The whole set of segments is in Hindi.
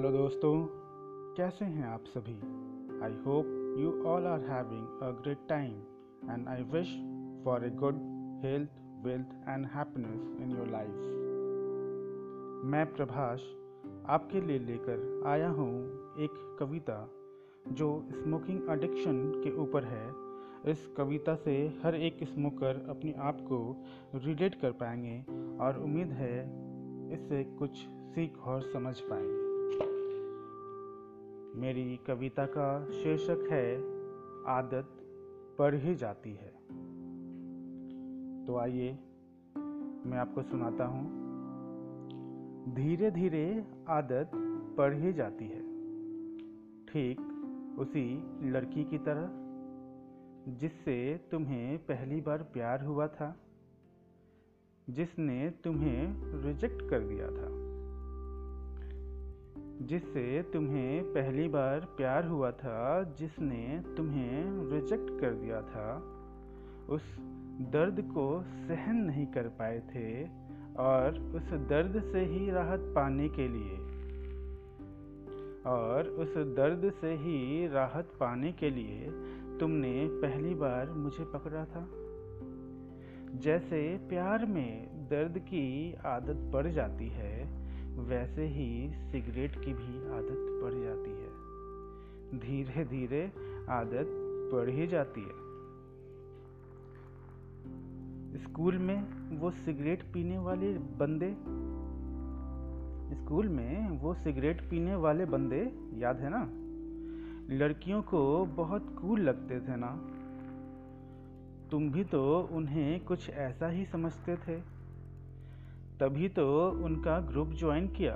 हेलो दोस्तों, कैसे हैं आप सभी। I hope you all are having a great time and I wish for a good health, wealth and happiness in your life. मैं प्रभाश आपके लिए लेकर आया हूँ एक कविता जो स्मोकिंग एडिक्शन के ऊपर है। इस कविता से हर एक स्मोकर अपने आप को रिलेट कर पाएंगे और उम्मीद है इससे कुछ सीख और समझ पाएंगे। मेरी कविता का शीर्षक है आदत पड़ ही जाती है। तो आइए मैं आपको सुनाता हूँ। धीरे धीरे आदत पड़ ही जाती है, ठीक उसी लड़की की तरह जिससे तुम्हें पहली बार प्यार हुआ था, जिसने तुम्हें रिजेक्ट कर दिया था, उस दर्द को सहन नहीं कर पाए थे और उस दर्द से ही राहत पाने के लिए तुमने पहली बार मुझे पकड़ा था। जैसे प्यार में दर्द की आदत पड़ जाती है, वैसे ही सिगरेट की भी आदत पड़ जाती है। धीरे धीरे आदत पड़ ही जाती है। स्कूल में वो सिगरेट पीने वाले बंदे याद है ना, लड़कियों को बहुत कूल लगते थे ना। तुम भी तो उन्हें कुछ ऐसा ही समझते थे, तभी तो उनका ग्रुप ज्वाइन किया,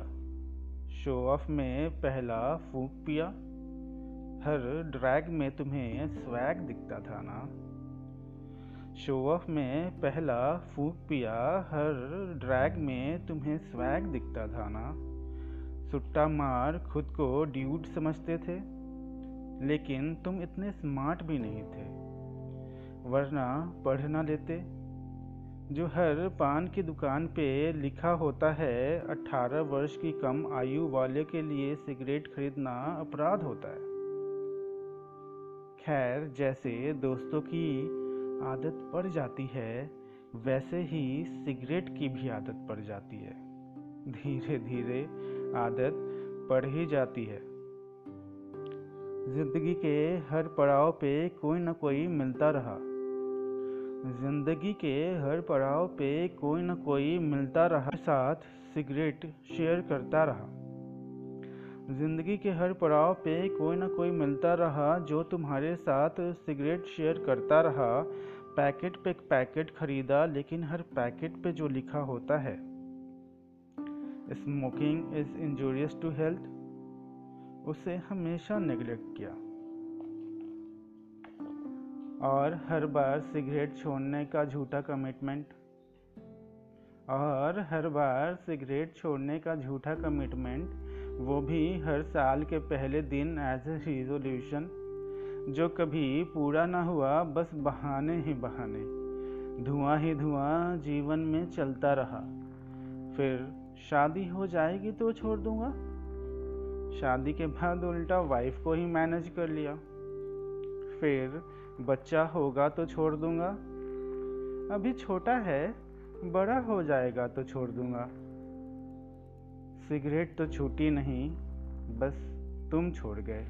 शो ऑफ में पहला फूंक पिया। हर ड्रैग में तुम्हें स्वैग दिखता था ना। सुट्टा मार खुद को ड्यूड समझते थे, लेकिन तुम इतने स्मार्ट भी नहीं थे, वरना पढ़ ना लेते जो हर पान की दुकान पे लिखा होता है 18 वर्ष की कम आयु वाले के लिए सिगरेट खरीदना अपराध होता है। खैर, जैसे दोस्तों की आदत पड़ जाती है, वैसे ही सिगरेट की भी आदत पड़ जाती है। धीरे धीरे आदत पड़ ही जाती है। जिंदगी के हर पड़ाव पे कोई ना कोई मिलता रहा, साथ सिगरेट शेयर करता रहा। पैकेट पे पैकेट खरीदा, लेकिन हर पैकेट पे जो लिखा होता है smoking is injurious to health, उसे हमेशा नेगलेक्ट किया। और हर बार सिगरेट छोड़ने का झूठा कमिटमेंट, वो भी हर साल के पहले दिन एज ए रिजोल्यूशन, जो कभी पूरा ना हुआ, बस बहाने ही बहाने, धुआं ही धुआं जीवन में चलता रहा। फिर शादी हो जाएगी तो छोड़ दूंगा, शादी के बाद उल्टा वाइफ को ही मैनेज कर लिया। फिर बच्चा होगा तो छोड़ दूंगा, अभी छोटा है, बड़ा हो जाएगा तो छोड़ दूंगा। सिगरेट तो छूटी नहीं, बस तुम छोड़ गए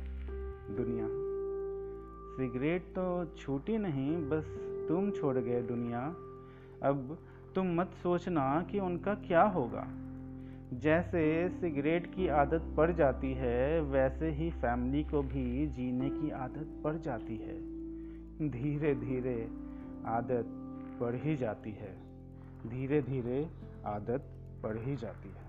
दुनिया। अब तुम मत सोचना कि उनका क्या होगा। जैसे सिगरेट की आदत पड़ जाती है, वैसे ही फैमिली को भी जीने की आदत पड़ जाती है। धीरे धीरे आदत पड़ ही जाती है।